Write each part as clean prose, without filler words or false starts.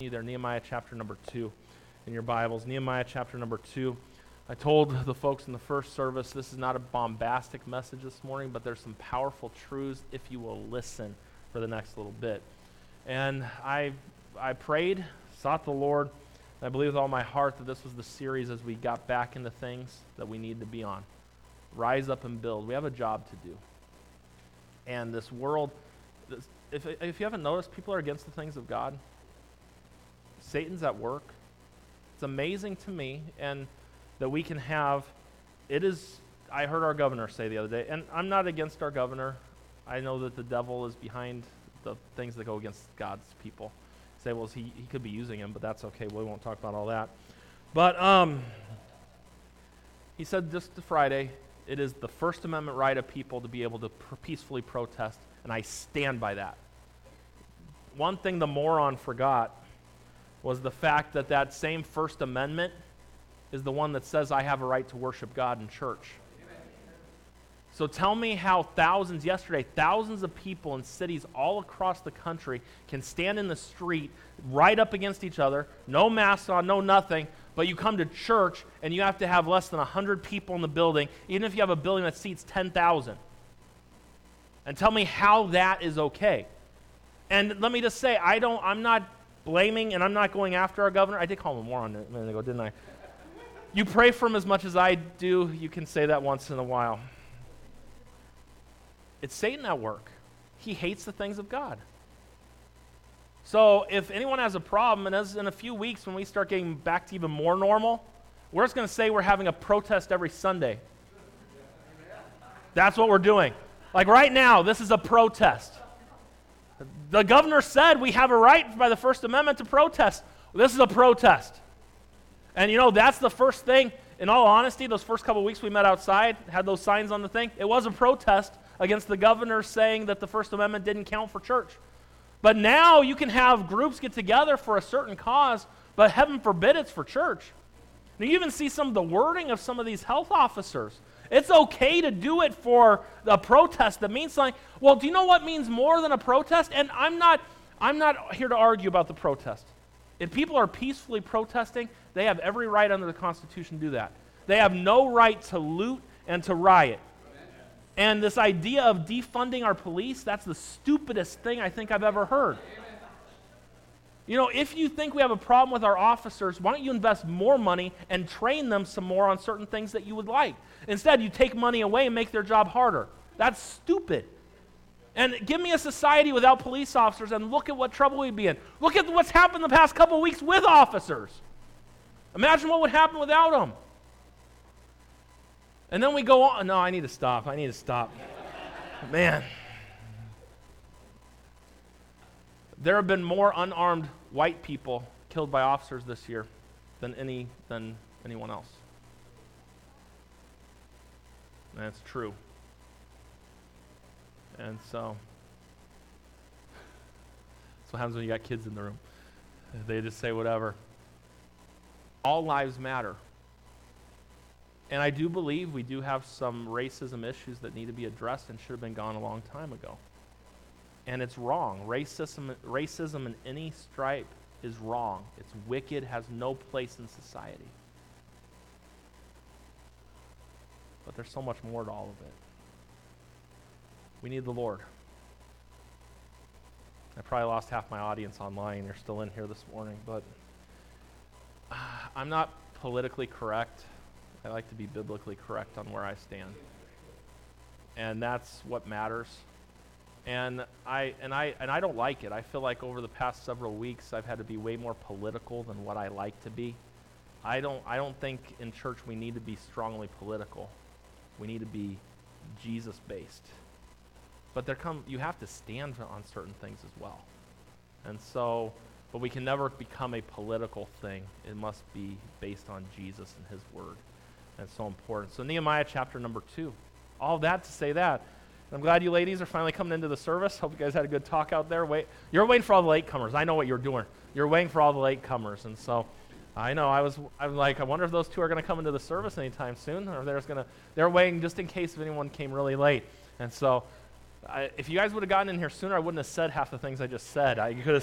me there, Nehemiah chapter number 2 in your Bibles. Nehemiah chapter number 2. I told the folks in the first service, this is not a bombastic message this morning, but there's some powerful truths if you will listen for the next little bit. And I prayed, sought the Lord, and I believe with all my heart that this was the series as we got back into things that we need to be on. Rise up and build. We have a job to do. And this world, if you haven't noticed, people are against the things of God. Satan's at work. It's amazing to me, and that we can have, it is, I heard our governor say the other day, and I'm not against our governor. I know that the devil is behind the things that go against God's people. Say, well, he could be using him, but that's okay. We won't talk about all that. But he said just Friday, it is the First Amendment right of people to be able to peacefully protest, and I stand by that. One thing the moron forgot was the fact that that same First Amendment is the one that says I have a right to worship God in church. So tell me how thousands of people in cities all across the country can stand in the street right up against each other, no masks on, no nothing, but you come to church and you have to have less than 100 people in the building, even if you have a building that seats 10,000. And tell me how that is okay. And let me just say, I'm not blaming and I'm not going after our governor. I did call him a moron a minute ago, didn't I? You pray for him as much as I do. You can say that once in a while. It's Satan at work. He hates the things of God. So if anyone has a problem, and as in a few weeks when we start getting back to even more normal, we're just going to say we're having a protest every Sunday. That's what we're doing. Like right now, this is a protest. The governor said we have a right by the First Amendment to protest. This is a protest. And you know, that's the first thing, in all honesty, those first couple weeks we met outside, had those signs on the thing, it was a protest against the governor saying that the First Amendment didn't count for church. But now you can have groups get together for a certain cause, but heaven forbid it's for church. Now you even see some of the wording of some of these health officers. It's okay to do it for a protest that means something. Well, do you know what means more than a protest? And I'm not here to argue about the protest. If people are peacefully protesting, they have every right under the Constitution to do that. They have no right to loot and to riot. And this idea of defunding our police, that's the stupidest thing I think I've ever heard. You know, if you think we have a problem with our officers, why don't you invest more money and train them some more on certain things that you would like? Instead, you take money away and make their job harder. That's stupid. And give me a society without police officers and look at what trouble we'd be in. Look at what's happened the past couple of weeks with officers. Imagine what would happen without them. And then we go on. No, I need to stop. Man. There have been more unarmed white people killed by officers this year than anyone else. And that's true. And so, that's what happens when you got kids in the room. They just say whatever. All lives matter. And I do believe we do have some racism issues that need to be addressed and should have been gone a long time ago. And it's wrong. Racism in any stripe is wrong. It's wicked, has no place in society. But there's so much more to all of it. We need the Lord. I probably lost half my audience online. You're still in here this morning, but I'm not politically correct. I like to be biblically correct on where I stand. And that's what matters. And I don't like it. I feel like over the past several weeks I've had to be way more political than what I like to be. I don't think in church we need to be strongly political. We need to be Jesus-based. But you have to stand on certain things as well. And so, but we can never become a political thing. It must be based on Jesus and his word. That's so important. So Nehemiah chapter number 2. All that to say that. And I'm glad you ladies are finally coming into the service. Hope you guys had a good talk out there. You're waiting for all the latecomers. I know what you're doing. You're waiting for all the latecomers. And so, I know, I'm like, I wonder if those two are going to come into the service anytime soon, or they're waiting just in case if anyone came really late. And so, If you guys would have gotten in here sooner, I wouldn't have said half the things I just said. You could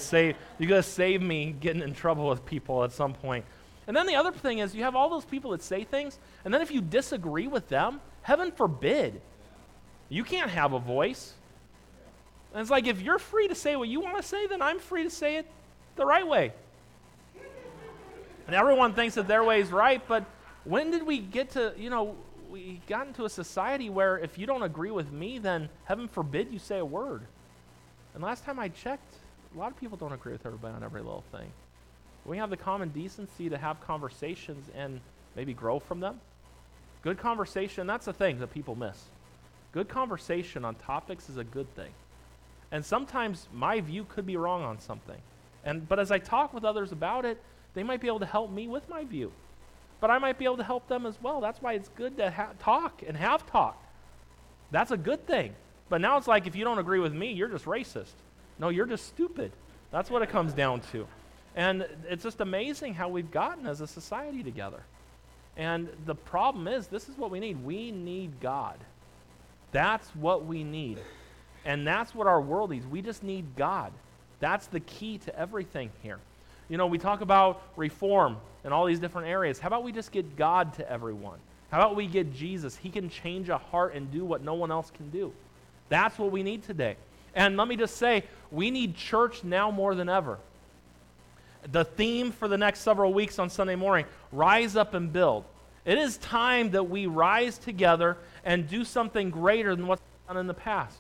have saved me getting in trouble with people at some point. And then the other thing is, you have all those people that say things, and then if you disagree with them, heaven forbid, you can't have a voice. And it's like, if you're free to say what you want to say, then I'm free to say it the right way. And everyone thinks that their way is right, but when did we get to, we got into a society where if you don't agree with me, then heaven forbid you say a word. And last time I checked, a lot of people don't agree with everybody on every little thing. We have the common decency to have conversations and maybe grow from them. Good conversation, that's a thing that people miss. Good conversation on topics is a good thing. And sometimes my view could be wrong on something. But as I talk with others about it, they might be able to help me with my view. But I might be able to help them as well. That's why it's good to talk and have talk. That's a good thing. But now it's like, if you don't agree with me, you're just racist. No, you're just stupid. That's what it comes down to. And it's just amazing how we've gotten as a society together. And the problem is, this is what we need. We need God. That's what we need. And that's what our world needs. We just need God. That's the key to everything here. We talk about reform in all these different areas. How about we just get God to everyone? How about we get Jesus? He can change a heart and do what no one else can do. That's what we need today. And let me just say, we need church now more than ever. The theme for the next several weeks on Sunday morning, rise up and build. It is time that we rise together and do something greater than what's done in the past.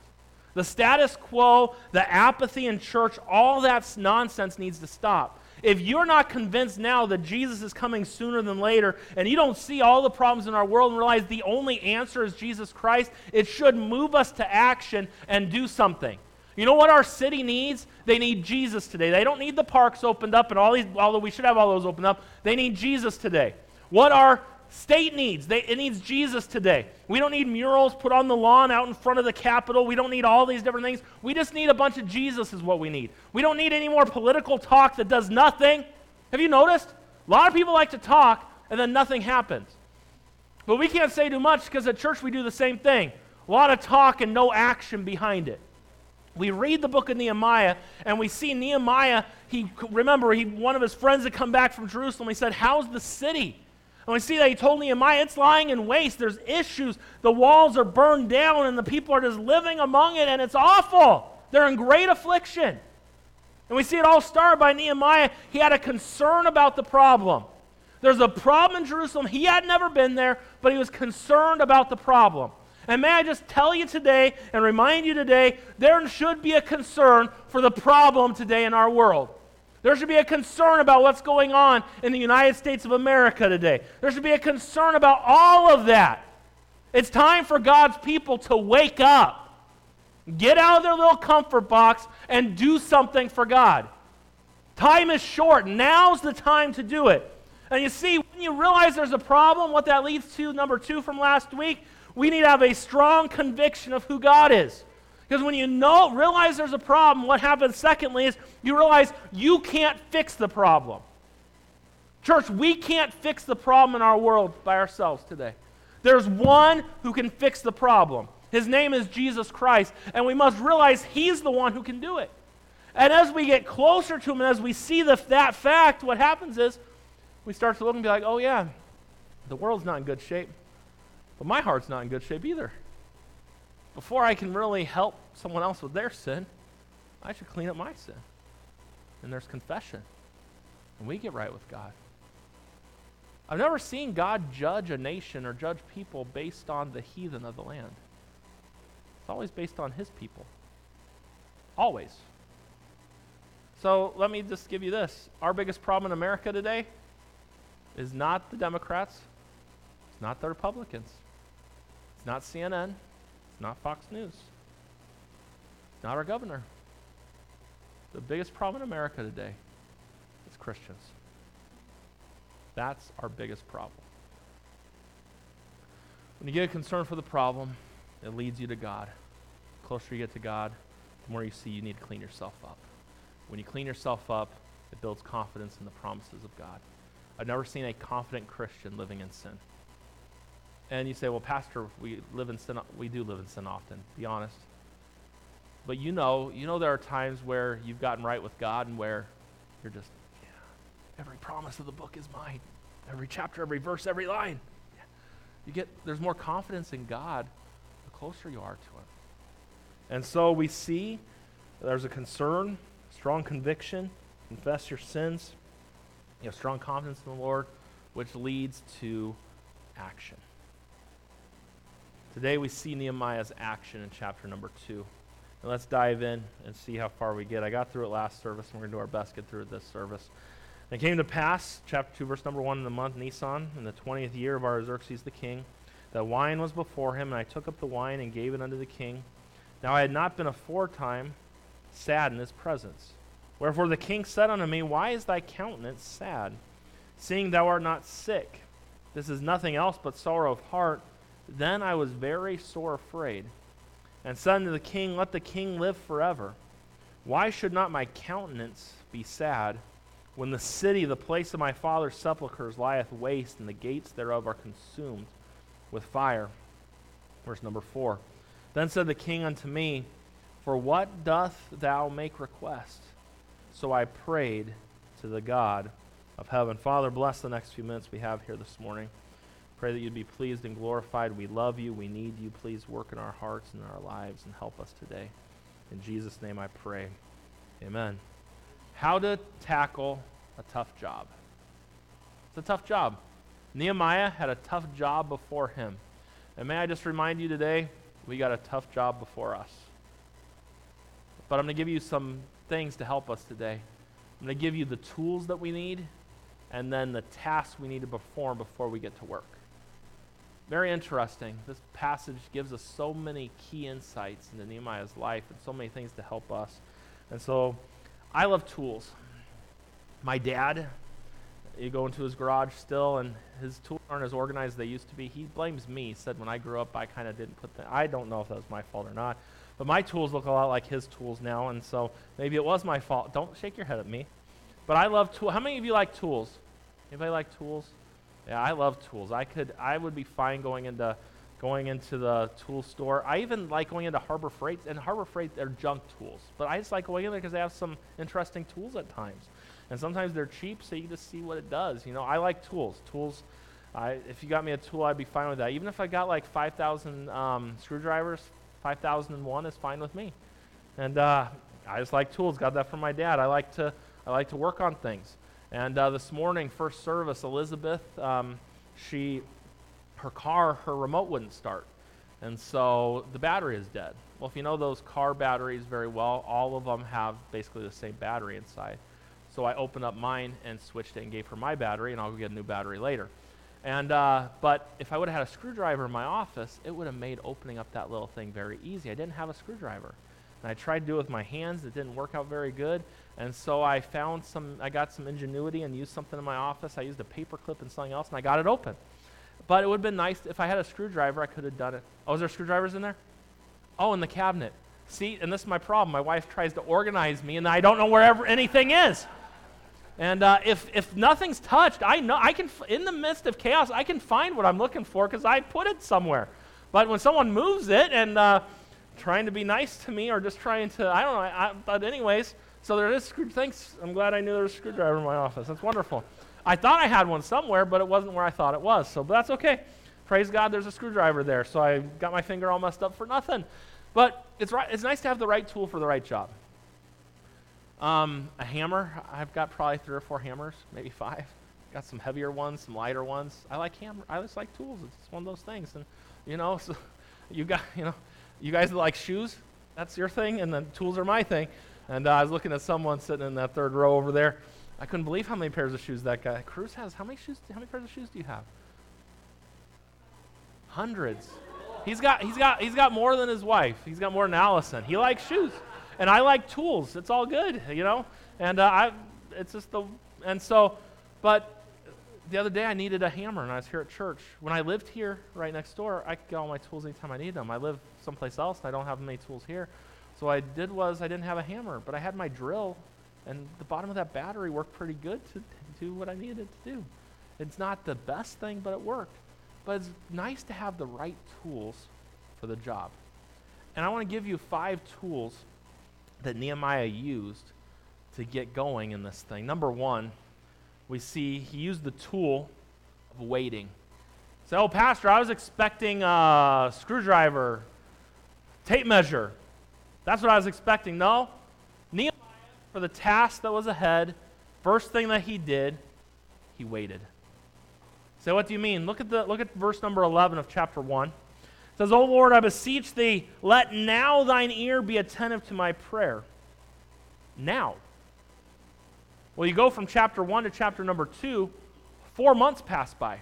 The status quo, the apathy in church, all that nonsense needs to stop. If you're not convinced now that Jesus is coming sooner than later, and you don't see all the problems in our world and realize the only answer is Jesus Christ, it should move us to action and do something. You know what our city needs? They need Jesus today. They don't need the parks opened up, and although we should have all those opened up, they need Jesus today. What our state needs, it needs Jesus today. We don't need murals put on the lawn out in front of the Capitol. We don't need all these different things. We just need a bunch of Jesus is what we need. We don't need any more political talk that does nothing. Have you noticed? A lot of people like to talk and then nothing happens. But we can't say too much because at church we do the same thing. A lot of talk and no action behind it. We read the book of Nehemiah and we see Nehemiah, one of his friends had come back from Jerusalem. He said, how's the city? And we see that he told Nehemiah, it's lying in waste. There's issues. The walls are burned down and the people are just living among it and it's awful. They're in great affliction. And we see it all started by Nehemiah. He had a concern about the problem. There's a problem in Jerusalem. He had never been there, but he was concerned about the problem. And may I just tell you today and remind you today, there should be a concern for the problem today in our world. There should be a concern about what's going on in the United States of America today. There should be a concern about all of that. It's time for God's people to wake up, get out of their little comfort box, and do something for God. Time is short. Now's the time to do it. And you see, when you realize there's a problem, what that leads to, number 2 from last week, we need to have a strong conviction of who God is. Because when you realize there's a problem, what happens secondly is you realize you can't fix the problem. Church, we can't fix the problem in our world by ourselves today. There's one who can fix the problem. His name is Jesus Christ, and we must realize he's the one who can do it. And as we get closer to him and as we see that fact, what happens is we start to look and be like, oh yeah, the world's not in good shape, but my heart's not in good shape either. Before I can really help someone else with their sin, I should clean up my sin. And there's confession. And we get right with God. I've never seen God judge a nation or judge people based on the heathen of the land. It's always based on his people. Always. So let me just give you this. Our biggest problem in America today is not the Democrats. It's not the Republicans. It's not CNN. Not Fox News. Not our governor. The biggest problem in America today is Christians. That's our biggest problem. When you get a concern for the problem, it leads you to God. The closer you get to God, the more you see you need to clean yourself up. When you clean yourself up, it builds confidence in the promises of God. I've never seen a confident Christian living in sin. And you say, well, Pastor, we do live in sin often. Be honest. But you know there are times where you've gotten right with God and where you're just, yeah, every promise of the book is mine. Every chapter, every verse, every line. Yeah. There's more confidence in God the closer you are to Him. And so we see there's a concern, strong conviction, confess your sins, you have strong confidence in the Lord, which leads to action. Today we see Nehemiah's action in chapter number 2. And let's dive in and see how far we get. I got through it last service, and we're going to do our best to get through it this service. And it came to pass, chapter 2, verse number 1, in the month Nisan, in the 20th year of Artaxerxes the king, that wine was before him, and I took up the wine and gave it unto the king. Now I had not been aforetime sad in his presence. Wherefore the king said unto me, Why is thy countenance sad, seeing thou art not sick? This is nothing else but sorrow of heart. Then I was very sore afraid, and said unto the king, Let the king live forever. Why should not my countenance be sad, when the city, the place of my father's sepulchres, lieth waste, and the gates thereof are consumed with fire? Verse number 4. Then said the king unto me, For what doth thou make request? So I prayed to the God of heaven. Father, bless the next few minutes we have here this morning. Pray that you'd be pleased and glorified. We love you. We need you. Please work in our hearts and in our lives and help us today. In Jesus' name I pray. Amen. How to tackle a tough job. It's a tough job. Nehemiah had a tough job before him. And may I just remind you today, we got a tough job before us. But I'm going to give you some things to help us today. I'm going to give you the tools that we need and then the tasks we need to perform before we get to work. Very interesting. This passage gives us so many key insights into Nehemiah's life and so many things to help us. And so I love tools. My dad, you go into his garage still, and his tools aren't as organized as they used to be. He blames me. He said when I grew up, I kind of didn't put them. I don't know if that was my fault or not. But my tools look a lot like his tools now, and so maybe it was my fault. Don't shake your head at me. But I love tools. How many of you like tools? Anybody like tools? Yeah, I love tools. I would be fine going into the tool store. I even like going into Harbor Freight, and Harbor Freight, they're junk tools. But I just like going in there because they have some interesting tools at times. And sometimes they're cheap, so you just see what it does. You know, I like tools. If you got me a tool, I'd be fine with that. Even if I got like 5,000 screwdrivers, 5,001 is fine with me. And I just like tools. Got that from my dad. I like to work on things. And this morning, first service, Elizabeth, her remote wouldn't start. And so the battery is dead. Well, if you know those car batteries very well, all of them have basically the same battery inside. So I opened up mine and switched it and gave her my battery, and I'll go get a new battery later. And but if I would have had a screwdriver in my office, it would have made opening up that little thing very easy. I didn't have a screwdriver. And I tried to do it with my hands. It didn't work out very good. And so I got some ingenuity and used something in my office. I used a paper clip and something else, and I got it open. But it would have been nice if I had a screwdriver, I could have done it. Oh, is there screwdrivers in there? Oh, in the cabinet. See, and this is my problem. My wife tries to organize me, and I don't know where anything is. And if nothing's touched, I know I can. In the midst of chaos, I can find what I'm looking for because I put it somewhere. But when someone moves it and trying to be nice to me or just trying to, I don't know. But anyways, so there is screw. Thanks. I'm glad I knew there was a screwdriver in my office. That's wonderful. I thought I had one somewhere, but it wasn't where I thought it was. So but that's okay. Praise God, there's a screwdriver there. So I got my finger all messed up for nothing. But it's right. It's nice to have the right tool for the right job. A hammer. I've got probably 3 or 4 hammers, maybe 5. Got some heavier ones, some lighter ones. I just like tools. It's one of those things. And so you guys like shoes. That's your thing, and then tools are my thing. And I was looking at someone sitting in that third row over there. I couldn't believe how many pairs of shoes that guy Cruz has. How many pairs of shoes do you have? Hundreds. He's got more than his wife. He's got more than Allison. He likes shoes. And I like tools. It's all good, And but the other day I needed a hammer, and I was here at church. When I lived here, right next door, I could get all my tools anytime I needed them. I live someplace else, and I don't have many tools here. So what I did was I didn't have a hammer, but I had my drill, and the bottom of that battery worked pretty good to do what I needed it to do. It's not the best thing, but it worked. But it's nice to have the right tools for the job. And I want to give you 5 tools that Nehemiah used to get going in this thing. Number one, we see he used the tool of waiting. So, oh, Pastor, I was expecting a screwdriver, tape measure. That's what I was expecting. No, Nehemiah, for the task that was ahead, first thing that he did, he waited. So what do you mean? Look at verse number 11 of chapter 1. It says, O Lord, I beseech thee, let now thine ear be attentive to my prayer. Now. Well, you go from chapter 1 to chapter number 2, 4 months passed by.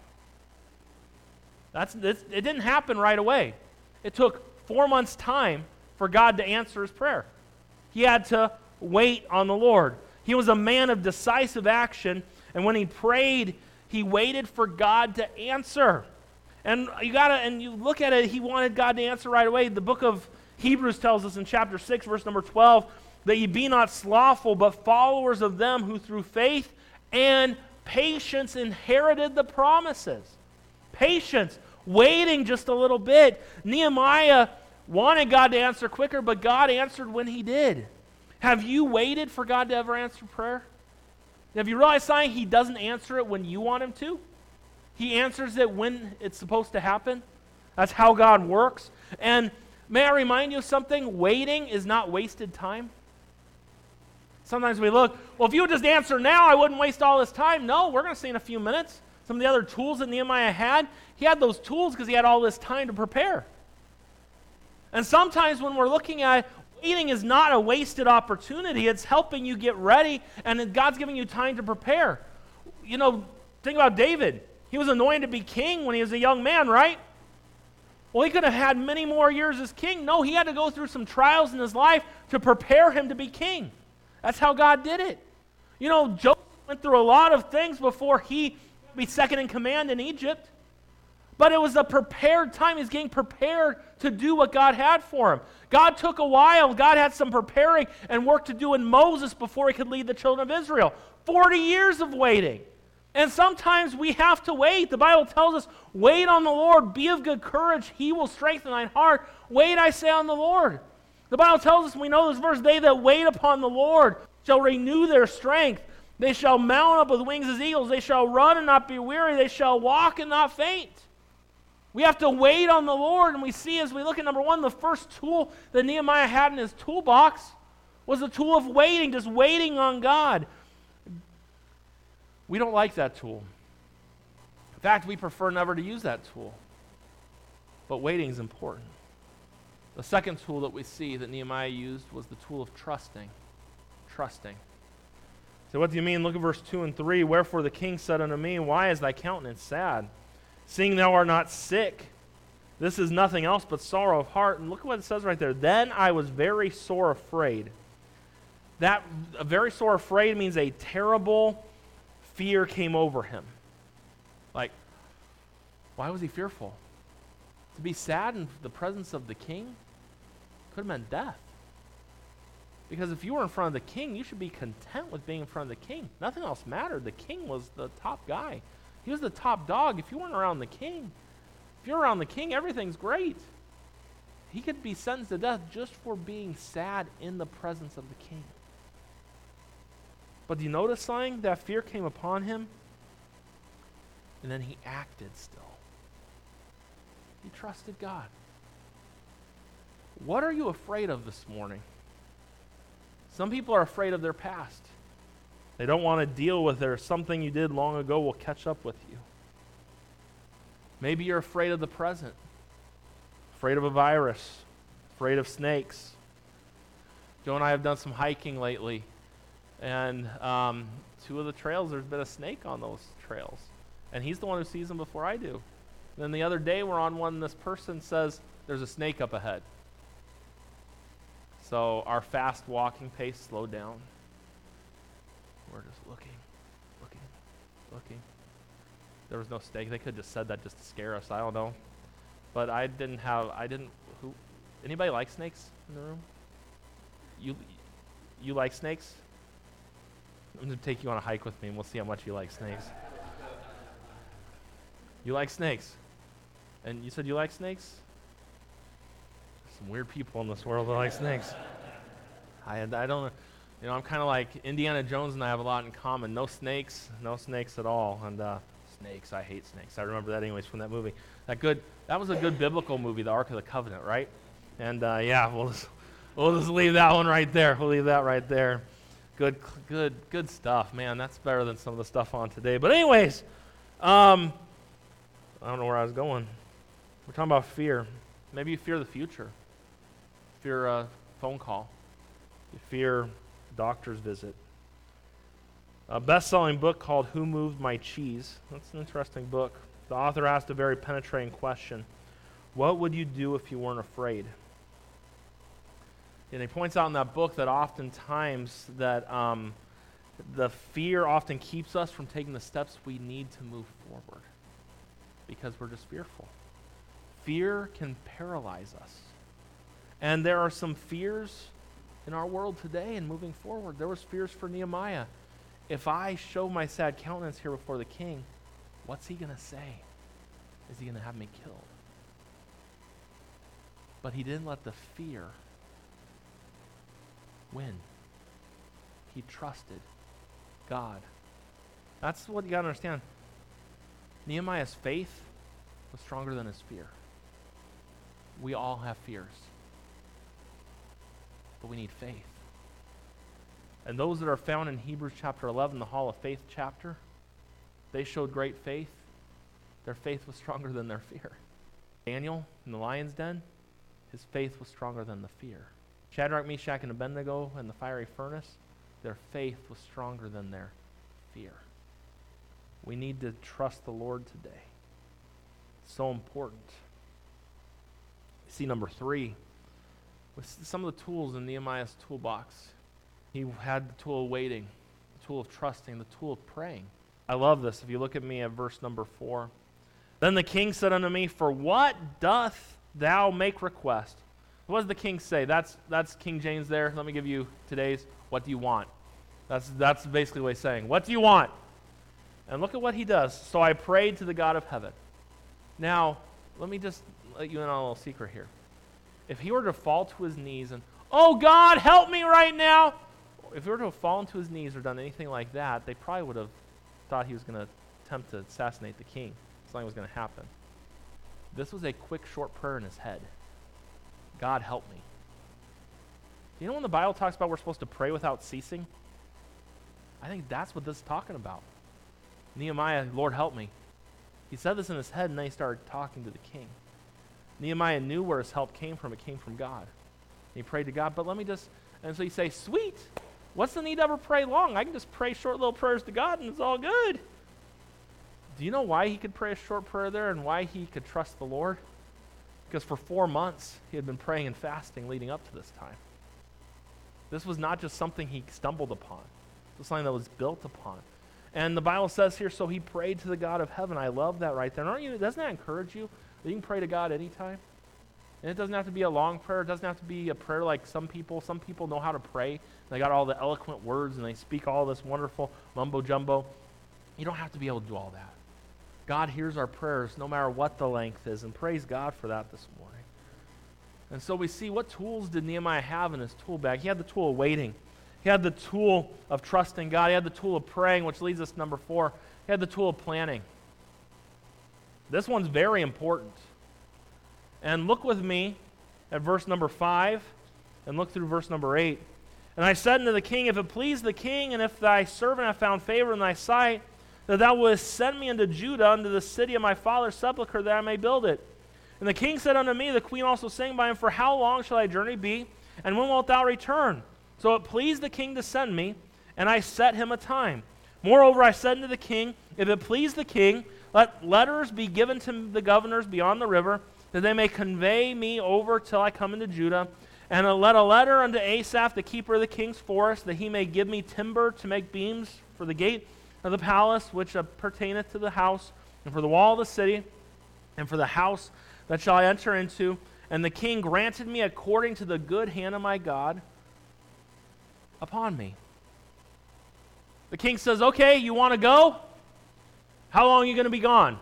It didn't happen right away. It took 4 months' time for God to answer his prayer. He had to wait on the Lord. He was a man of decisive action, and when he prayed, he waited for God to answer. And you look at it, he wanted God to answer right away. The book of Hebrews tells us in chapter 6, verse number 12, that ye be not slothful, but followers of them who through faith and patience inherited the promises. Patience, waiting just a little bit. Nehemiah wanted God to answer quicker, but God answered when he did. Have you waited for God to ever answer prayer? Have you realized something? He doesn't answer it when you want him to. He answers it when it's supposed to happen. That's how God works. And may I remind you of something? Waiting is not wasted time. Sometimes we look, well, if you would just answer now, I wouldn't waste all this time. No, we're going to see in a few minutes. Some of the other tools that Nehemiah had, he had those tools because he had all this time to prepare. And sometimes when we're looking at waiting is not a wasted opportunity. It's helping you get ready, and God's giving you time to prepare. You know, think about David. He was anointed to be king when he was a young man, right? Well, he could have had many more years as king. No, he had to go through some trials in his life to prepare him to be king. That's how God did it. You know, Joseph went through a lot of things before he be second in command in Egypt, but it was a prepared time. He's getting prepared to do what God had for him. God took a while. God had some preparing and work to do in Moses before he could lead the children of Israel. 40 years of waiting. And sometimes we have to wait. The Bible tells us, wait on the Lord, be of good courage, he will strengthen thine heart. Wait, I say, on the Lord. The Bible tells us, we know this verse, they that wait upon the Lord shall renew their strength. They shall mount up with wings as eagles. They shall run and not be weary. They shall walk and not faint. We have to wait on the Lord, and we see as we look at number one, the first tool that Nehemiah had in his toolbox was the tool of waiting, just waiting on God. We don't like that tool. In fact, we prefer never to use that tool. But waiting is important. The second tool that we see that Nehemiah used was the tool of trusting. Trusting. So what do you mean? Look at verse 2 and 3. Wherefore the king said unto me, why is thy countenance sad? Seeing thou art not sick, this is nothing else but sorrow of heart. And look at what it says right there. Then I was very sore afraid. That very sore afraid means a terrible fear came over him. Like, why was he fearful? To be sad in the presence of the king could have meant death. Because if you were in front of the king, you should be content with being in front of the king. Nothing else mattered. The king was the top guy. He was the top dog. If you weren't around the king, if you're around the king, everything's great. He could be sentenced to death just for being sad in the presence of the king. But do you notice something? That fear came upon him, and then he acted still. He trusted God. What are you afraid of this morning? Some people are afraid of their past. They don't want to deal with it, or something you did long ago will catch up with you. Maybe you're afraid of the present, afraid of a virus, afraid of snakes. Joe and I have done some hiking lately, and two of the trails, there's been a snake on those trails, and he's the one who sees them before I do. And then the other day we're on one, and this person says, there's a snake up ahead. So our fast walking pace slowed down. We're just looking. There was no snake. They could have just said that just to scare us. I don't know. But anybody like snakes in the room? You like snakes? I'm going to take you on a hike with me, and we'll see how much you like snakes. You like snakes? And you said you like snakes? Some weird people in this world that like snakes. I don't, you know, I'm kind of like Indiana Jones and I have a lot in common. No snakes at all. And snakes, I hate snakes. I remember that anyways from that movie. That was a good biblical movie, The Ark of the Covenant, right? And we'll just leave that one right there. We'll leave that right there. Good stuff, man. That's better than some of the stuff on today. But anyways, I don't know where I was going. We're talking about fear. Maybe you fear the future. Fear a phone call. You fear doctor's visit. A best-selling book called Who Moved My Cheese? That's an interesting book. The author asked a very penetrating question. What would you do if you weren't afraid? And he points out in that book that oftentimes that the fear often keeps us from taking the steps we need to move forward because we're just fearful. Fear can paralyze us. And there are some fears in our world today and moving forward. There was fears for Nehemiah. If I show my sad countenance here before the king, what's he going to say? Is he going to have me killed? But he didn't let the fear win. He trusted God. That's what you got to understand. Nehemiah's faith was stronger than his fear. We all have fears. But we need faith. And those that are found in Hebrews chapter 11, the Hall of Faith chapter, they showed great faith. Their faith was stronger than their fear. Daniel in the lion's den, his faith was stronger than the fear. Shadrach, Meshach, and Abednego in the fiery furnace, their faith was stronger than their fear. We need to trust the Lord today. It's so important. See number 3, with some of the tools in Nehemiah's toolbox. He had the tool of waiting, the tool of trusting, the tool of praying. I love this. If you look at me at verse number 4. Then the king said unto me, for what doth thou make request? What does the king say? That's King James there. Let me give you today's, what do you want? That's basically what he's saying. What do you want? And look at what he does. So I prayed to the God of heaven. Now, let me just let you in on a little secret here. If he were to fall to his knees and, oh God, help me right now. If he were to have fallen to his knees or done anything like that, they probably would have thought he was going to attempt to assassinate the king. Something was going to happen. This was a quick, short prayer in his head. God, help me. You know when the Bible talks about we're supposed to pray without ceasing? I think that's what this is talking about. Nehemiah, Lord, help me. He said this in his head, and then he started talking to the king. Nehemiah knew where his help came from. It came from God. And he prayed to God, but let me just... And so you say, sweet. What's the need to ever pray long? I can just pray short little prayers to God and it's all good. Do you know why he could pray a short prayer there and why he could trust the Lord? Because for 4 months, he had been praying and fasting leading up to this time. This was not just something he stumbled upon. It was something that was built upon. And the Bible says here, so he prayed to the God of heaven. I love that right there. Doesn't that encourage you? You can pray to God anytime. And it doesn't have to be a long prayer. It doesn't have to be a prayer like some people. Some people know how to pray. They got all the eloquent words and they speak all this wonderful mumbo jumbo. You don't have to be able to do all that. God hears our prayers no matter what the length is. And praise God for that this morning. And so we see what tools did Nehemiah have in his tool bag. He had the tool of waiting. He had the tool of trusting God. He had the tool of praying, which leads us to number 4. He had the tool of planning. This one's very important. And look with me at verse number 5 and look through verse number 8. And I said unto the king, if it please the king, and if thy servant have found favor in thy sight, that thou wouldest send me unto Judah, unto the city of my father's sepulchre, that I may build it. And the king said unto me, the queen also sang by him, for how long shall thy journey be, and when wilt thou return? So it pleased the king to send me, and I set him a time. Moreover, I said unto the king, if it please the king, let letters be given to the governors beyond the river, that they may convey me over till I come into Judah, and let a letter unto Asaph, the keeper of the king's forest, that he may give me timber to make beams for the gate of the palace, which pertaineth to the house, and for the wall of the city, and for the house that shall I enter into. And the king granted me according to the good hand of my God upon me. The king says, okay, you want to go? How long are you going to be gone?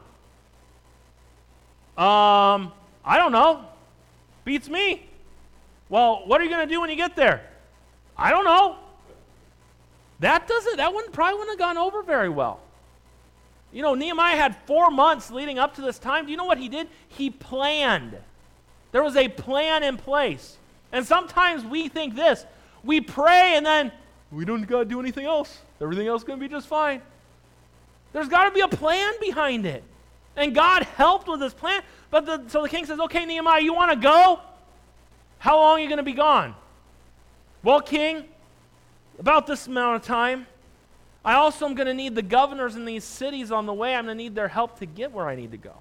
I don't know. Beats me. Well, what are you going to do when you get there? I don't know. That probably wouldn't have gone over very well. You know, Nehemiah had 4 months leading up to this time. Do you know what he did? He planned. There was a plan in place. And sometimes we think this. We pray and then we don't got to do anything else. Everything else is going to be just fine. There's got to be a plan behind it. And God helped with this plan. But so the king says, okay, Nehemiah, you want to go? How long are you going to be gone? Well, king, about this amount of time. I also am going to need the governors in these cities on the way. I'm going to need their help to get where I need to go.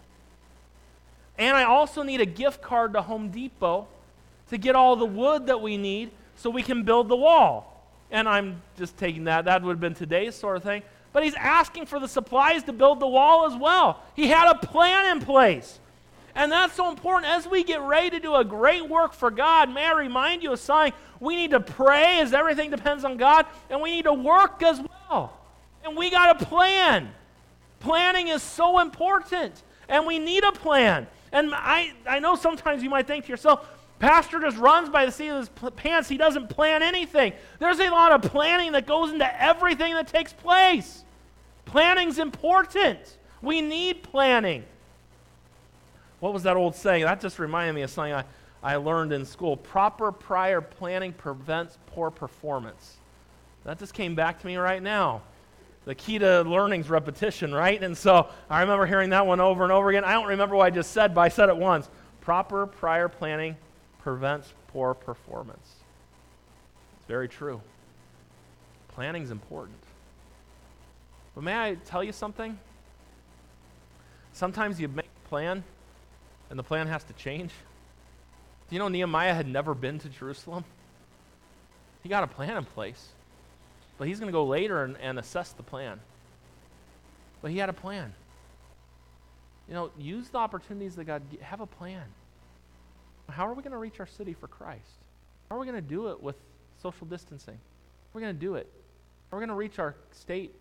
And I also need a gift card to Home Depot to get all the wood that we need so we can build the wall. And I'm just taking that. That would have been today's sort of thing. But he's asking for the supplies to build the wall as well. He had a plan in place. And that's so important. As we get ready to do a great work for God, may I remind you of something. We need to pray as everything depends on God, and we need to work as well. And we got a plan. Planning is so important, and we need a plan. And I know sometimes you might think to yourself, Pastor just runs by the seat of his pants. He doesn't plan anything. There's a lot of planning that goes into everything that takes place. Planning's important. We need planning. What was that old saying? That just reminded me of something I learned in school. Proper prior planning prevents poor performance. That just came back to me right now. The key to learning's repetition, right? And so I remember hearing that one over and over again. I don't remember what I just said, but I said it once. Proper prior planning prevents poor performance. It's very true. Planning's important. But may I tell you something? Sometimes you make a plan, and the plan has to change. Do you know Nehemiah had never been to Jerusalem? He got a plan in place. But he's going to go later and assess the plan. But he had a plan. You know, use the opportunities that God gives. Have a plan. How are we going to reach our city for Christ? How are we going to do it with social distancing? How are we going to do it? How are we going to reach our state,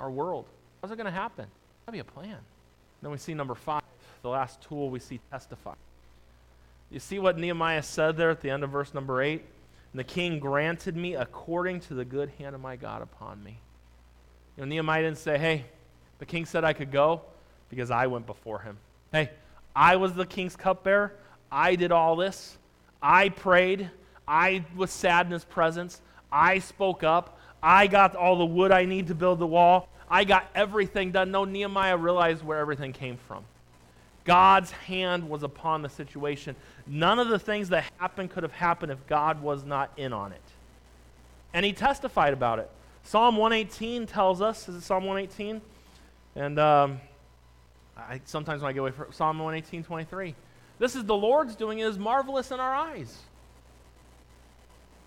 our world? How's it going to happen? That'd be a plan. And then we see number 5. The last tool we see, testify. You see what Nehemiah said there at the end of verse number 8? The king granted me according to the good hand of my God upon me. You know, Nehemiah didn't say, hey, the king said I could go because I went before him. Hey, I was the king's cupbearer. I did all this. I prayed. I was sad in his presence. I spoke up. I got all the wood I need to build the wall. I got everything done. No, Nehemiah realized where everything came from. God's hand was upon the situation. None of the things that happened could have happened if God was not in on it. And he testified about it. Psalm 118 tells us, is it Psalm 118? And I sometimes when I get away from Psalm 118:23. This is the Lord's doing, it is marvelous in our eyes.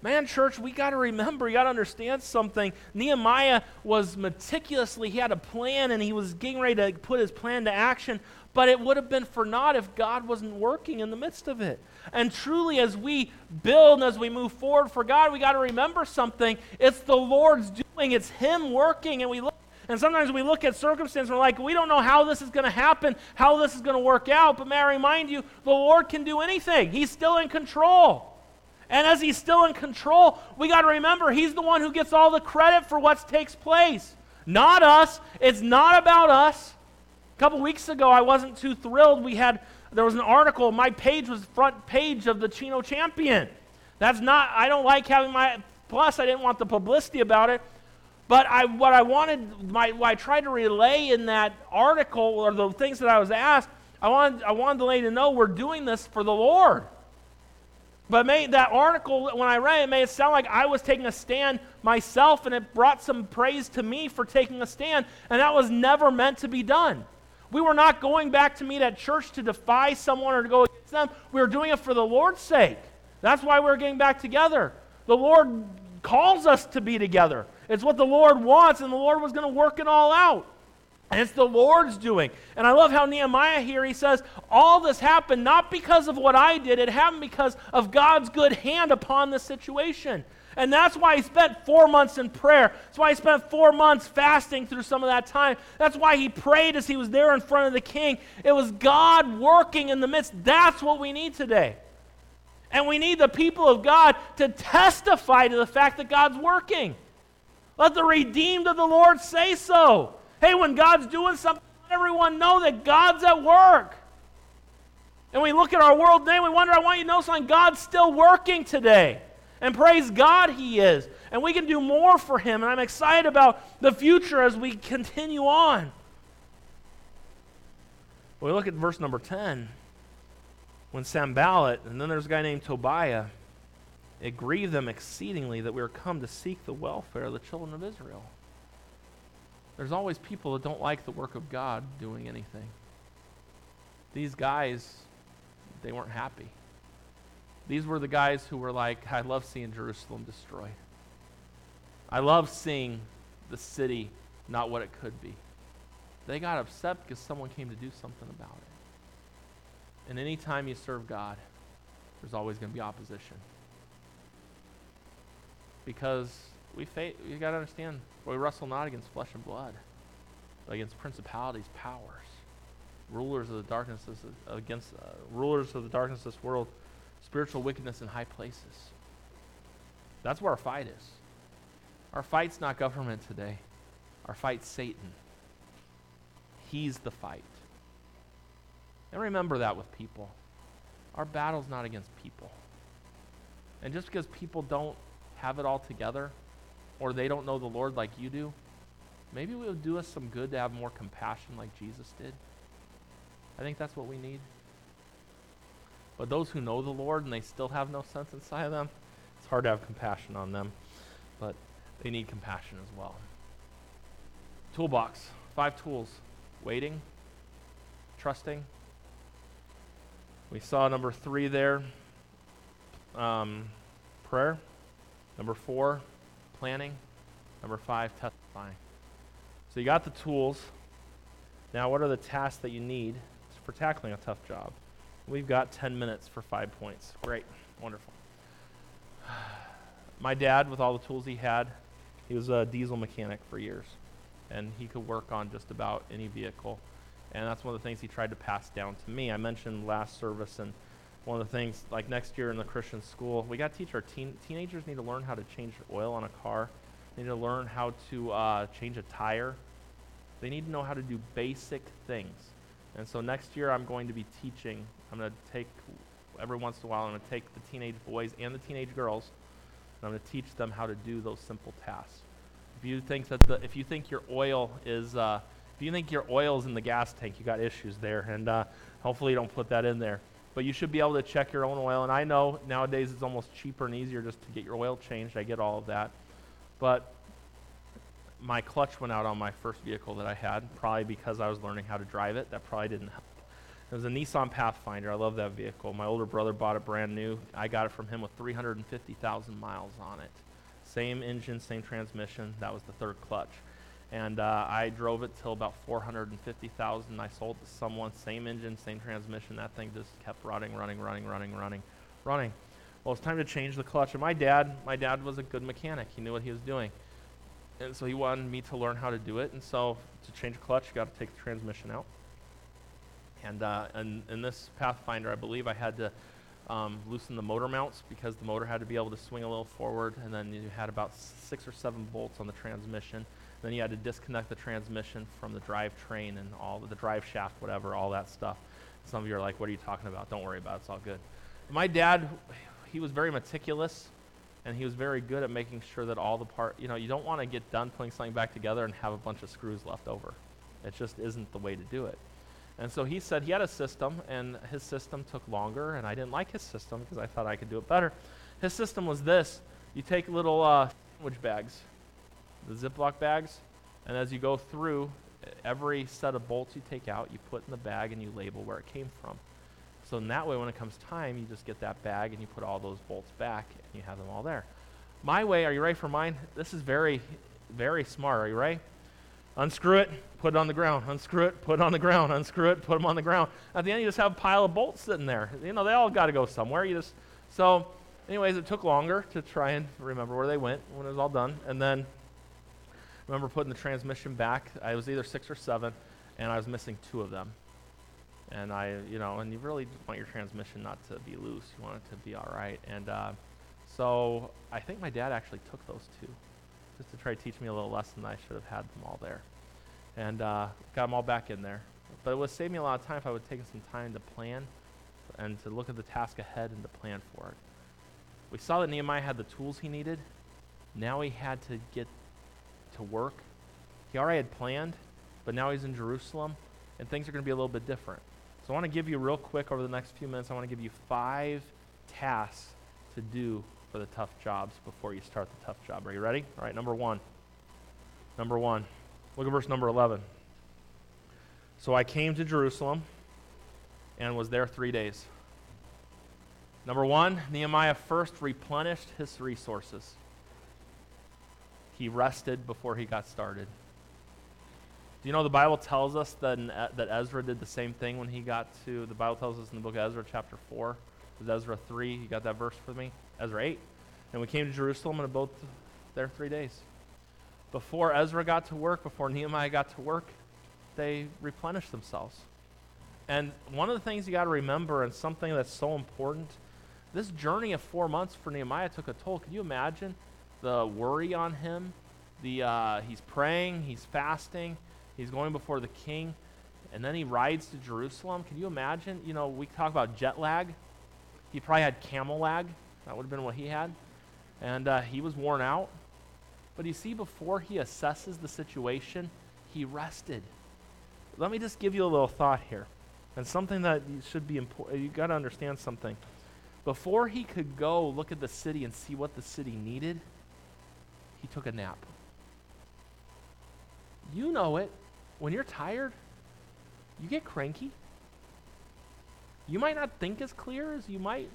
Man, church, we got to remember, you got to understand something. Nehemiah was meticulously, he had a plan, and he was getting ready to put his plan to action, but it would have been for naught if God wasn't working in the midst of it. And truly, as we build and as we move forward for God, we got to remember something. It's the Lord's doing, it's Him working, and sometimes we look at circumstances and we're like, we don't know how this is going to happen, how this is going to work out, but may I remind you, the Lord can do anything. He's still in control. And as He's still in control, we got to remember He's the one who gets all the credit for what takes place. Not us. It's not about us. A couple weeks ago, I wasn't too thrilled. There was an article. My page was front page of the Chino Champion. I don't like having plus I didn't want the publicity about it. But what I tried to relay in that article, or the things that I was asked, I wanted the lady to know we're doing this for the Lord. But that article, when I read it, made it sound like I was taking a stand myself, and it brought some praise to me for taking a stand, and that was never meant to be done. We were not going back to meet at church to defy someone or to go against them. We were doing it for the Lord's sake. That's why we were getting back together. The Lord calls us to be together. It's what the Lord wants, and the Lord was going to work it all out. And it's the Lord's doing. And I love how Nehemiah here, he says, all this happened not because of what I did. It happened because of God's good hand upon this situation. And that's why he spent 4 months in prayer. That's why he spent 4 months fasting through some of that time. That's why he prayed as he was there in front of the king. It was God working in the midst. That's what we need today. And we need the people of God to testify to the fact that God's working. Let the redeemed of the Lord say so. Hey, when God's doing something, let everyone know that God's at work. And we look at our world today and we wonder, I want you to know something, God's still working today. And praise God He is. And we can do more for Him. And I'm excited about the future as we continue on. We look at verse number 10. When Sanballat, and then there's a guy named Tobiah, it grieved them exceedingly that we were come to seek the welfare of the children of Israel. There's always people that don't like the work of God doing anything. These guys, they weren't happy. These were the guys who were like, I love seeing Jerusalem destroyed. I love seeing the city not what it could be. They got upset because someone came to do something about it. And any time you serve God, there's always going to be opposition. Because we got to understand, we wrestle not against flesh and blood, but against principalities, powers, rulers of the darkness of this world, spiritual wickedness in high places. That's where our fight is. Our fight's not government today. Our fight's Satan. He's the fight. And remember that with people. Our battle's not against people. And just because people don't have it all together or they don't know the Lord like you do, maybe it would do us some good to have more compassion like Jesus did. I think that's what we need. But those who know the Lord and they still have no sense inside of them, it's hard to have compassion on them. But they need compassion as well. Toolbox. 5 tools. Waiting. Trusting. We saw number 3 there. Prayer. Number 4, planning. Number 5, testifying. So you got the tools. Now what are the tasks that you need for tackling a tough job? We've got 10 minutes for 5 points. Great. Wonderful. My dad, with all the tools he had, he was a diesel mechanic for years. And he could work on just about any vehicle. And that's one of the things he tried to pass down to me. I mentioned last service, and one of the things, like next year in the Christian school, we got to teach our teenagers need to learn how to change oil on a car. They need to learn how to change a tire. They need to know how to do basic things. And so next year I'm going to be teaching. Every once in a while, I'm going to take the teenage boys and the teenage girls, and I'm going to teach them how to do those simple tasks. If you think your oil's in the gas tank, you got issues there, and hopefully you don't put that in there. But you should be able to check your own oil. And I know nowadays it's almost cheaper and easier just to get your oil changed. I get all of that, but my clutch went out on my first vehicle that I had, probably because I was learning how to drive it. That probably didn't help. It was a Nissan Pathfinder. I love that vehicle. My older brother bought it brand new. I got it from him with 350,000 miles on it. Same engine, same transmission. That was the third clutch. And I drove it till about 450,000. I sold it to someone. Same engine, same transmission. That thing just kept running. Well, it's time to change the clutch. And my dad was a good mechanic. He knew what he was doing. And so he wanted me to learn how to do it. And so to change a clutch, you got to take the transmission out. And in this Pathfinder, I believe I had to loosen the motor mounts because the motor had to be able to swing a little forward, and then you had about 6 or 7 bolts on the transmission. Then you had to disconnect the transmission from the drivetrain and all the drive shaft, whatever, all that stuff. Some of you are like, what are you talking about? Don't worry about it. It's all good. My dad, he was very meticulous, and he was very good at making sure that all the parts, you don't want to get done putting something back together and have a bunch of screws left over. It just isn't the way to do it. And so he said he had a system, and his system took longer, and I didn't like his system because I thought I could do it better. His system was this. You take little sandwich bags, the Ziploc bags, and as you go through, every set of bolts you take out, you put in the bag, and you label where it came from. So in that way, when it comes time, you just get that bag, and you put all those bolts back, and you have them all there. My way, are you ready for mine? This is very, very smart. Are you ready? Unscrew it, put it on the ground. Unscrew it, put it on the ground. Unscrew it, put them on the ground. At the end, you just have a pile of bolts sitting there. They all got to go somewhere. So anyways, it took longer to try and remember where they went when it was all done. And then remember putting the transmission back. I was either 6 or 7, and I was missing 2 of them. And and you really want your transmission not to be loose. You want it to be all right. And so I think my dad actually took those two just to try to teach me a little lesson. I should have had them all there. And got them all back in there. But it would save me a lot of time if I would have taken some time to plan and to look at the task ahead and to plan for it. We saw that Nehemiah had the tools he needed. Now he had to get to work. He already had planned, but now he's in Jerusalem, and things are going to be a little bit different. So I want to give you real quick over the next few minutes, I want to give you 5 tasks to do for the tough jobs before you start the tough job. Are you ready? All right, number one. Look at verse number 11. So I came to Jerusalem and was there 3 days. Number one, Nehemiah first replenished his resources. He rested before he got started. Do you know the Bible tells us that Ezra did the same thing when he got to, the Bible tells us in the book of Ezra chapter 4, it was Ezra 3, you got that verse for me? Ezra 8. And we came to Jerusalem and abode there 3 days. Before Ezra got to work, before Nehemiah got to work, they replenished themselves. And one of the things you got to remember, and something that's so important, this journey of 4 months for Nehemiah took a toll. Can you imagine the worry on him? He's praying, he's fasting. He's going before the king, and then he rides to Jerusalem. Can you imagine? We talk about jet lag. He probably had camel lag. That would have been what he had. And he was worn out. But you see, before he assesses the situation, he rested. Let me just give you a little thought here. And something that should be important. You've got to understand something. Before he could go look at the city and see what the city needed, he took a nap. You know it. When you're tired, you get cranky. You might not think as clear as you might.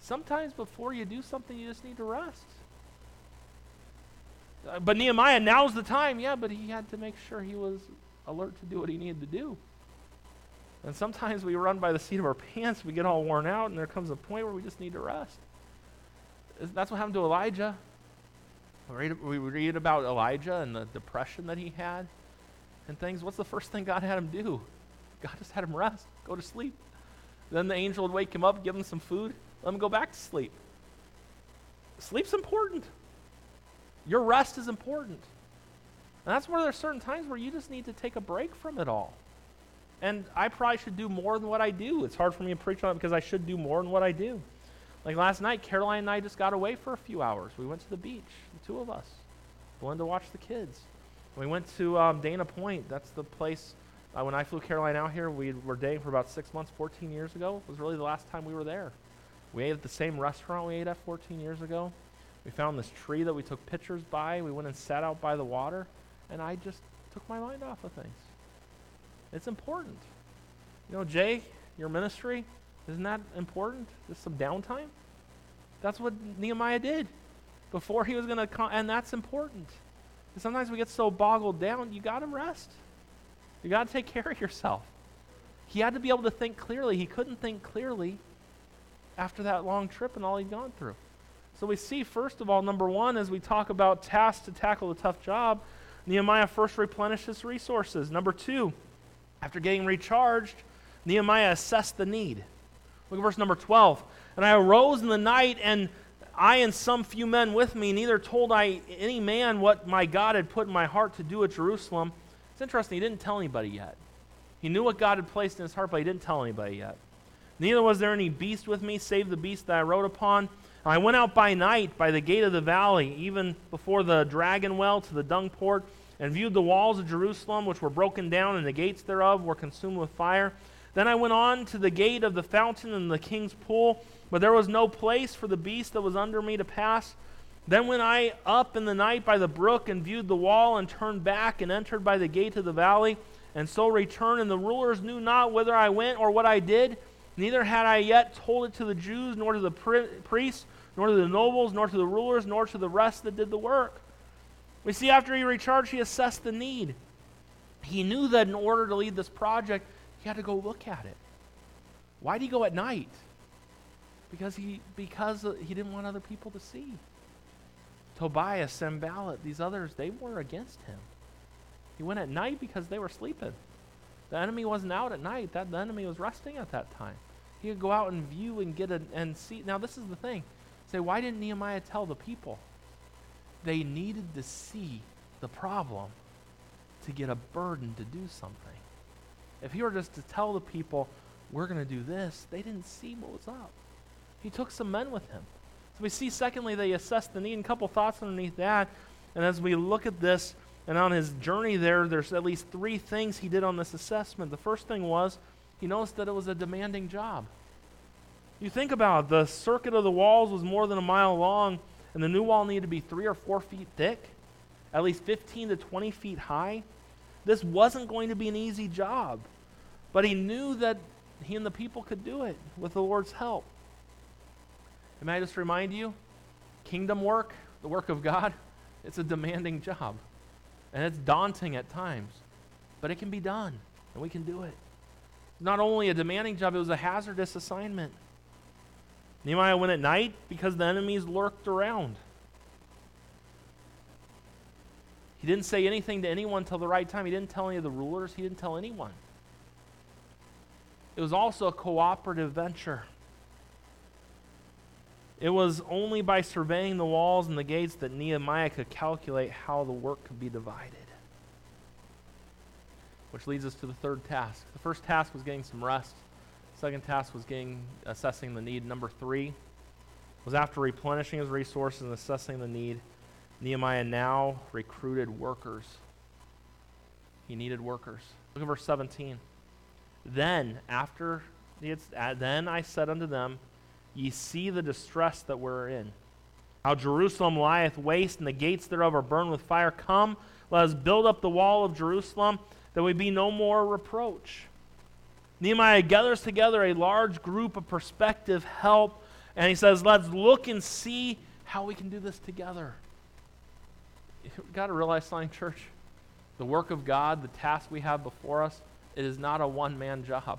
Sometimes before you do something, you just need to rest. But Nehemiah, now's the time. Yeah, but he had to make sure he was alert to do what he needed to do. And sometimes we run by the seat of our pants, we get all worn out, and there comes a point where we just need to rest. That's what happened to Elijah. We read about Elijah and the depression that he had and things. What's the first thing God had him do? God just had him rest, go to sleep. Then the angel would wake him up, give him some food, let him go back to sleep. Sleep's important. Your rest is important. And that's where there's certain times where you just need to take a break from it all. And I probably should do more than what I do. It's hard for me to preach on it because I should do more than what I do. Like last night, Caroline and I just got away for a few hours. We went to the beach, the two of us. Belinda watched the kids. We went to Dana Point. That's the place, when I flew Caroline out here, we were dating for about 6 months, 14 years ago. It was really the last time we were there. We ate at the same restaurant we ate at 14 years ago. We found this tree that we took pictures by. We went and sat out by the water, and I just took my mind off of things. It's important. Jay, your ministry, isn't that important? Just some downtime? That's what Nehemiah did before he was going to and that's important. And sometimes we get so boggled down, you got to rest. You got to take care of yourself. He had to be able to think clearly. He couldn't think clearly after that long trip and all he'd gone through. So we see, first of all, number one, as we talk about tasks to tackle a tough job, Nehemiah first replenished his resources. Number two, after getting recharged, Nehemiah assessed the need. Look at verse number 12. And I arose in the night, and I and some few men with me, neither told I any man what my God had put in my heart to do at Jerusalem. It's interesting, he didn't tell anybody yet. He knew what God had placed in his heart, but he didn't tell anybody yet. Neither was there any beast with me, save the beast that I rode upon. And I went out by night by the gate of the valley, even before the dragon well to the dung port, and viewed the walls of Jerusalem, which were broken down, and the gates thereof were consumed with fire. Then I went on to the gate of the fountain and the king's pool, but there was no place for the beast that was under me to pass. Then went I up in the night by the brook and viewed the wall and turned back and entered by the gate of the valley, and so returned. And the rulers knew not whither I went or what I did. Neither had I yet told it to the Jews, nor to the priests, nor to the nobles, nor to the rulers, nor to the rest that did the work. We see after he recharged, he assessed the need. He knew that in order to lead this project, he had to go look at it. Why did he go at night? Because he didn't want other people to see. Tobiah, Sanballat, these others, they were against him. He went at night because they were sleeping. The enemy wasn't out at night. The enemy was resting at that time. He could go out and view and get and see. Now, this is the thing. Say, why didn't Nehemiah tell the people? They needed to see the problem to get a burden to do something. If he were just to tell the people, we're going to do this, they didn't see what was up. He took some men with him. So we see, secondly, they assessed the need, and a couple thoughts underneath that. And as we look at this, and on his journey there, there's at least three things he did on this assessment. The first thing was, he noticed that it was a demanding job. You think about it, the circuit of the walls was more than a mile long, and the new wall needed to be 3 or 4 feet thick, at least 15 to 20 feet high. This wasn't going to be an easy job, but he knew that he and the people could do it with the Lord's help. And may I just remind you, kingdom work, the work of God, it's a demanding job, and it's daunting at times, but it can be done, and we can do it. Not only a demanding job, it was a hazardous assignment. Nehemiah went at night because the enemies lurked around. He didn't say anything to anyone till the right time. He didn't tell any of the rulers. He didn't tell anyone. It was also a cooperative venture. It was only by surveying the walls and the gates that Nehemiah could calculate how the work could be divided. Which leads us to the third task. The first task was getting some rest. The second task was assessing the need. Number three was, after replenishing his resources and assessing the need, Nehemiah now recruited workers. He needed workers. Look at verse 17. Then I said unto them, Ye see the distress that we're in, how Jerusalem lieth waste, and the gates thereof are burned with fire. Come, let us build up the wall of Jerusalem, that we be no more reproach. Nehemiah gathers together a large group of prospective help, and he says, let's look and see how we can do this together. You've got to realize something, church. The work of God, the task we have before us, it is not a one-man job.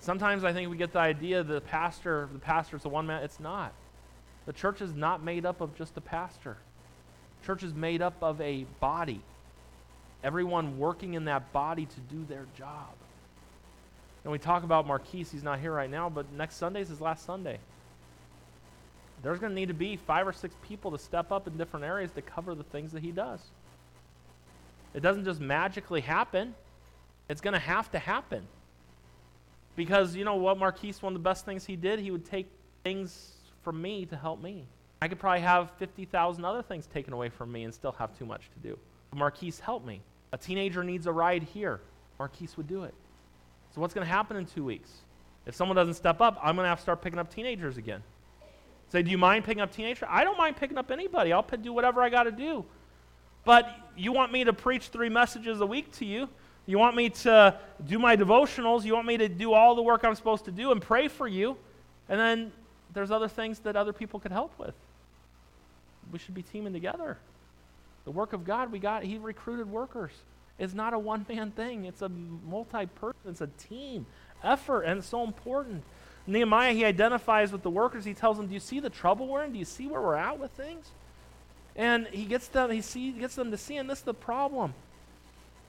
Sometimes I think we get the idea that the pastor is a one-man. It's not. The church is not made up of just a pastor. The church is made up of a body. Everyone working in that body to do their job. And we talk about Marquise. He's not here right now, but next Sunday is his last Sunday. There's going to need to be 5 or 6 people to step up in different areas to cover the things that he does. It doesn't just magically happen. It's going to happen. Because, you know what, Marquise, one of the best things he did, he would take things from me to help me. I could probably have 50,000 other things taken away from me and still have too much to do. But Marquise helped me. A teenager needs a ride here. Marquise would do it. So what's going to happen in 2 weeks? If someone doesn't step up, I'm going to have to start picking up teenagers again. Say, do you mind picking up teenagers? I don't mind picking up anybody. I'll do whatever I got to do. But you want me to preach 3 messages a week to you? You want me to do my devotionals? You want me to do all the work I'm supposed to do and pray for you? And then there's other things that other people could help with. We should be teaming together. The work of God, he recruited workers. It's not a one-man thing. It's a multi-person. It's a team effort, and it's so important. Nehemiah, he identifies with the workers. He tells them, do you see the trouble we're in? Do you see where we're at with things? And he gets them, to see, and this is the problem.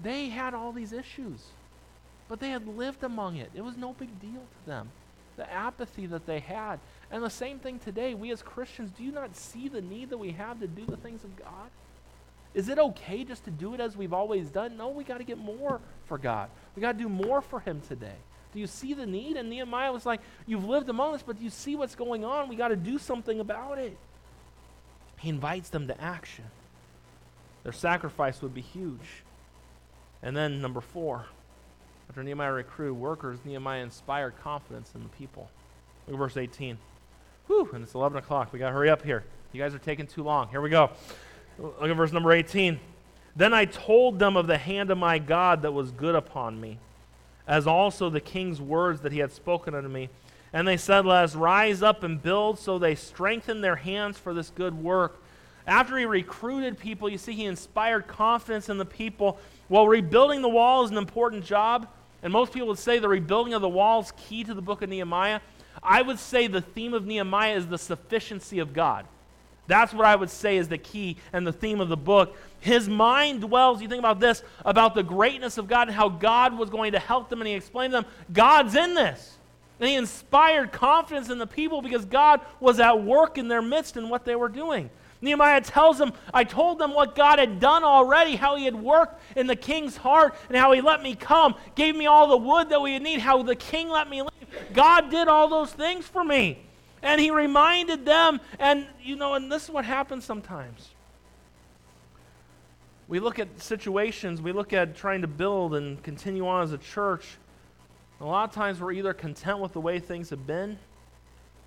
They had all these issues, but they had lived among it. It was no big deal to them, the apathy that they had. And the same thing today. We as Christians, do you not see the need that we have to do the things of God? Is it okay just to do it as we've always done? No, we got to get more for God. We got to do more for him today. Do you see the need? And Nehemiah was like, you've lived among us, but do you see what's going on? We got to do something about it. He invites them to action. Their sacrifice would be huge. And then number 4, after Nehemiah recruited workers, Nehemiah inspired confidence in the people. Look at verse 18. Whew, and it's 11 o'clock. We got to hurry up here. You guys are taking too long. Here we go. Look at verse number 18. Then I told them of the hand of my God that was good upon me, as also the king's words that he had spoken unto me. And they said, let us rise up and build, so they strengthened their hands for this good work. After he recruited people, you see, he inspired confidence in the people. Well, rebuilding the wall is an important job, and most people would say the rebuilding of the wall is key to the book of Nehemiah. I would say the theme of Nehemiah is the sufficiency of God. That's what I would say is the key and the theme of the book. His mind dwells, you think about this, about the greatness of God and how God was going to help them, and he explained to them, God's in this. And he inspired confidence in the people because God was at work in their midst in what they were doing. Nehemiah tells them, I told them what God had done already, how he had worked in the king's heart, and how he let me come, gave me all the wood that we would need, how the king let me leave. God did all those things for me. And he reminded them, and you know, and this is what happens sometimes. We look at situations, we look at trying to build and continue on as a church. A lot of times we're either content with the way things have been,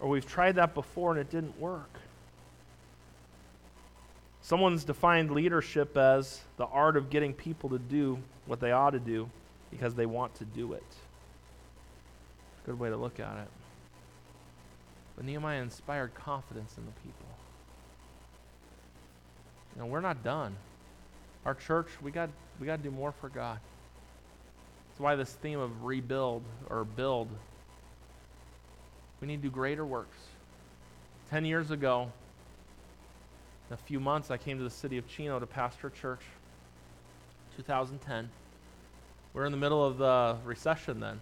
or we've tried that before and it didn't work. Someone's defined leadership as the art of getting people to do what they ought to do because they want to do it. Good way to look at it. But Nehemiah inspired confidence in the people. You know, we're not done. Our church, we got to do more for God. That's why this theme of rebuild or build, we need to do greater works. 10 years ago, in a few months, I came to the city of Chino to pastor a church. 2010. We were in the middle of the recession then.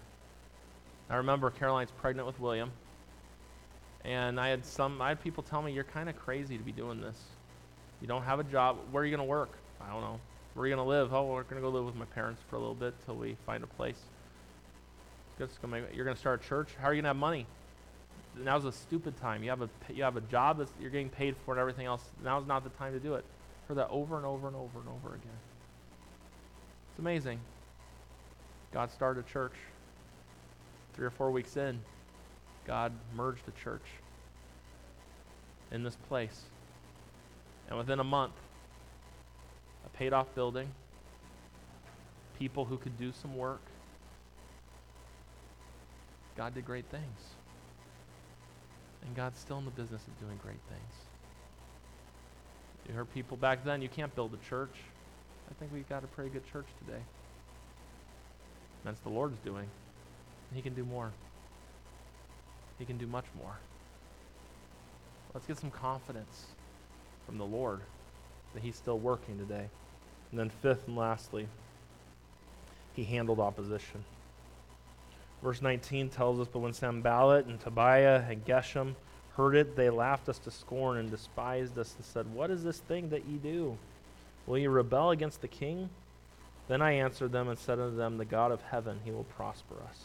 I remember Caroline's pregnant with William. And I had people tell me, you're kind of crazy to be doing this. You don't have a job. Where are you going to work? I don't know. Where are you going to live? Oh, we're going to go live with my parents for a little bit till we find a place. You're going to start a church? How are you going to have money? Now's a stupid time. You have a job that you're getting paid for and everything else. Now's not the time to do it. I heard that over and over and over and over again. It's amazing. God started a church. 3 or 4 weeks in, God merged the church in this place. And within a month, a paid-off building, people who could do some work. God did great things. And God's still in the business of doing great things. You heard people back then, you can't build a church. I think we've got a pretty good church today. That's the Lord's doing. He can do more. He can do much more. Let's get some confidence from the Lord that he's still working today. And then fifth and lastly, he handled opposition. Verse 19 tells us, but when Sanballat and Tobiah and Geshem heard it, they laughed us to scorn and despised us and said, what is this thing that ye do? Will ye rebel against the king? Then I answered them and said unto them, the God of heaven, he will prosper us.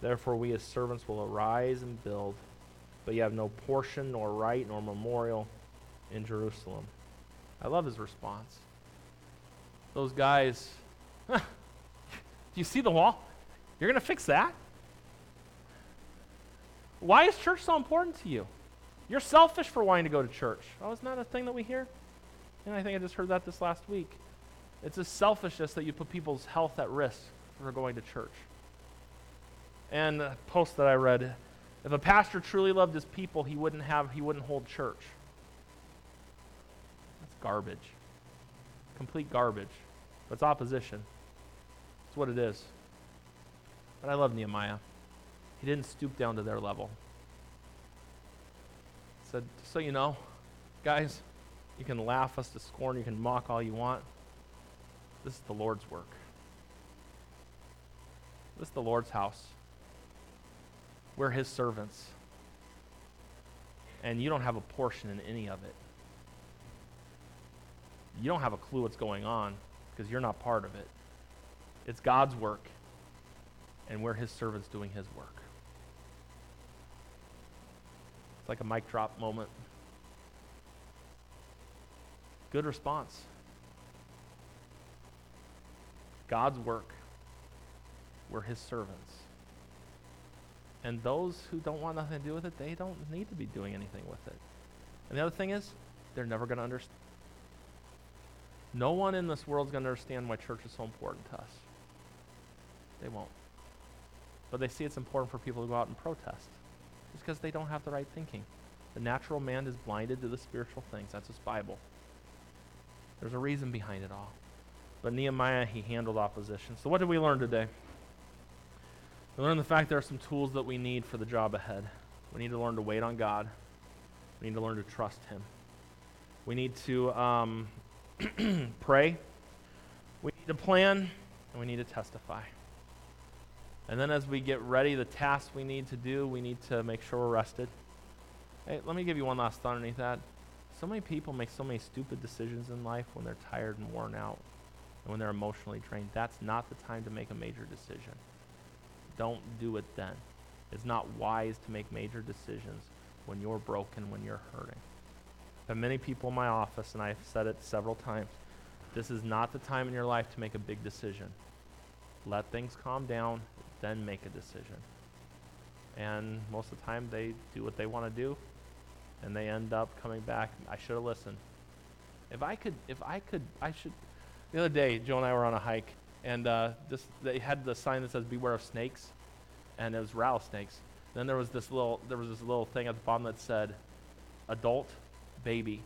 Therefore we as servants will arise and build, but ye have no portion nor right nor memorial in Jerusalem. I love his response. Those guys, do you see the wall? You're going to fix that? Why is church so important to you? You're selfish for wanting to go to church. Oh, isn't that a thing that we hear? And I think I just heard that this last week. It's a selfishness that you put people's health at risk for going to church. And a post that I read, if a pastor truly loved his people, he wouldn't hold church. That's garbage. Complete garbage. But it's opposition. That's what it is. But I love Nehemiah. He didn't stoop down to their level. He said, just so you know, guys, you can laugh us to scorn, you can mock all you want. This is the Lord's work. This is the Lord's house. We're his servants. And you don't have a portion in any of it. You don't have a clue what's going on because you're not part of it. It's God's work. And we're his servants doing his work. It's like a mic drop moment. Good response. God's work. We're his servants. And those who don't want nothing to do with it, they don't need to be doing anything with it. And the other thing is, they're never going to understand. No one in this world is going to understand why church is so important to us. They won't. But they see it's important for people to go out and protest. It's because they don't have the right thinking. The natural man is blinded to the spiritual things. That's his Bible. There's a reason behind it all. But Nehemiah, he handled opposition. So what did we learn today? We learned the fact there are some tools that we need for the job ahead. We need to learn to wait on God. We need to learn to trust him. We need to pray. We need to plan, and we need to testify. And then as we get ready, the tasks we need to do, we need to make sure we're rested. Hey, let me give you one last thought underneath that. So many people make so many stupid decisions in life when they're tired and worn out and when they're emotionally drained. That's not the time to make a major decision. Don't do it then. It's not wise to make major decisions when you're broken, when you're hurting. But many people in my office, and I've said it several times, this is not the time in your life to make a big decision. Let things calm down, then make a decision. And most of the time they do what they want to do, and they end up coming back, I should have listened. I should. The other day, Joe and I were on a hike, and they had the sign that says beware of snakes, and it was rattlesnakes. Then there was this little thing at the bottom that said adult, baby,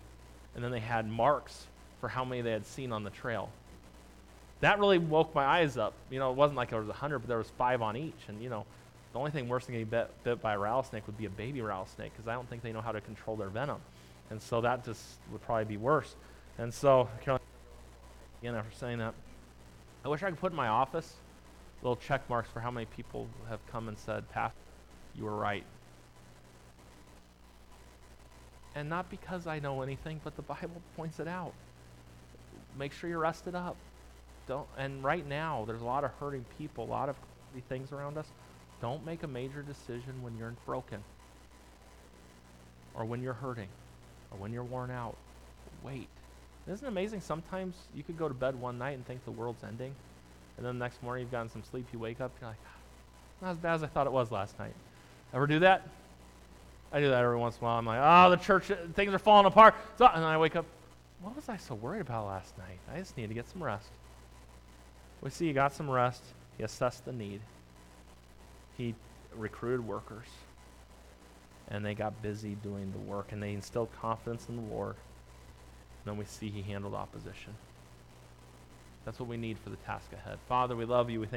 and then they had marks for how many they had seen on the trail. That really woke my eyes up. You know, it wasn't like there was 100, but there was 5 on each, and you know, the only thing worse than getting bit by a rattlesnake would be a baby rattlesnake, because I don't think they know how to control their venom. And so that just would probably be worse. And so, Caroline, again, after saying that, I wish I could put in my office little check marks for how many people have come and said, Pastor, you were right. And not because I know anything, but the Bible points it out. Make sure you're rested up. And right now, there's a lot of hurting people, a lot of things around us. Don't make a major decision when you're broken or when you're hurting or when you're worn out. Wait. Isn't it amazing? Sometimes you could go to bed one night and think the world's ending, and then the next morning you've gotten some sleep, you wake up, you're like, not as bad as I thought it was last night. Ever do that? I do that every once in a while. I'm like, the church, things are falling apart. So, and I wake up, what was I so worried about last night? I just need to get some rest. We see you got some rest. You assessed the need. He recruited workers, and they got busy doing the work, and they instilled confidence in the Lord. And then we see he handled opposition. That's what we need for the task ahead. Father, we love you. We thank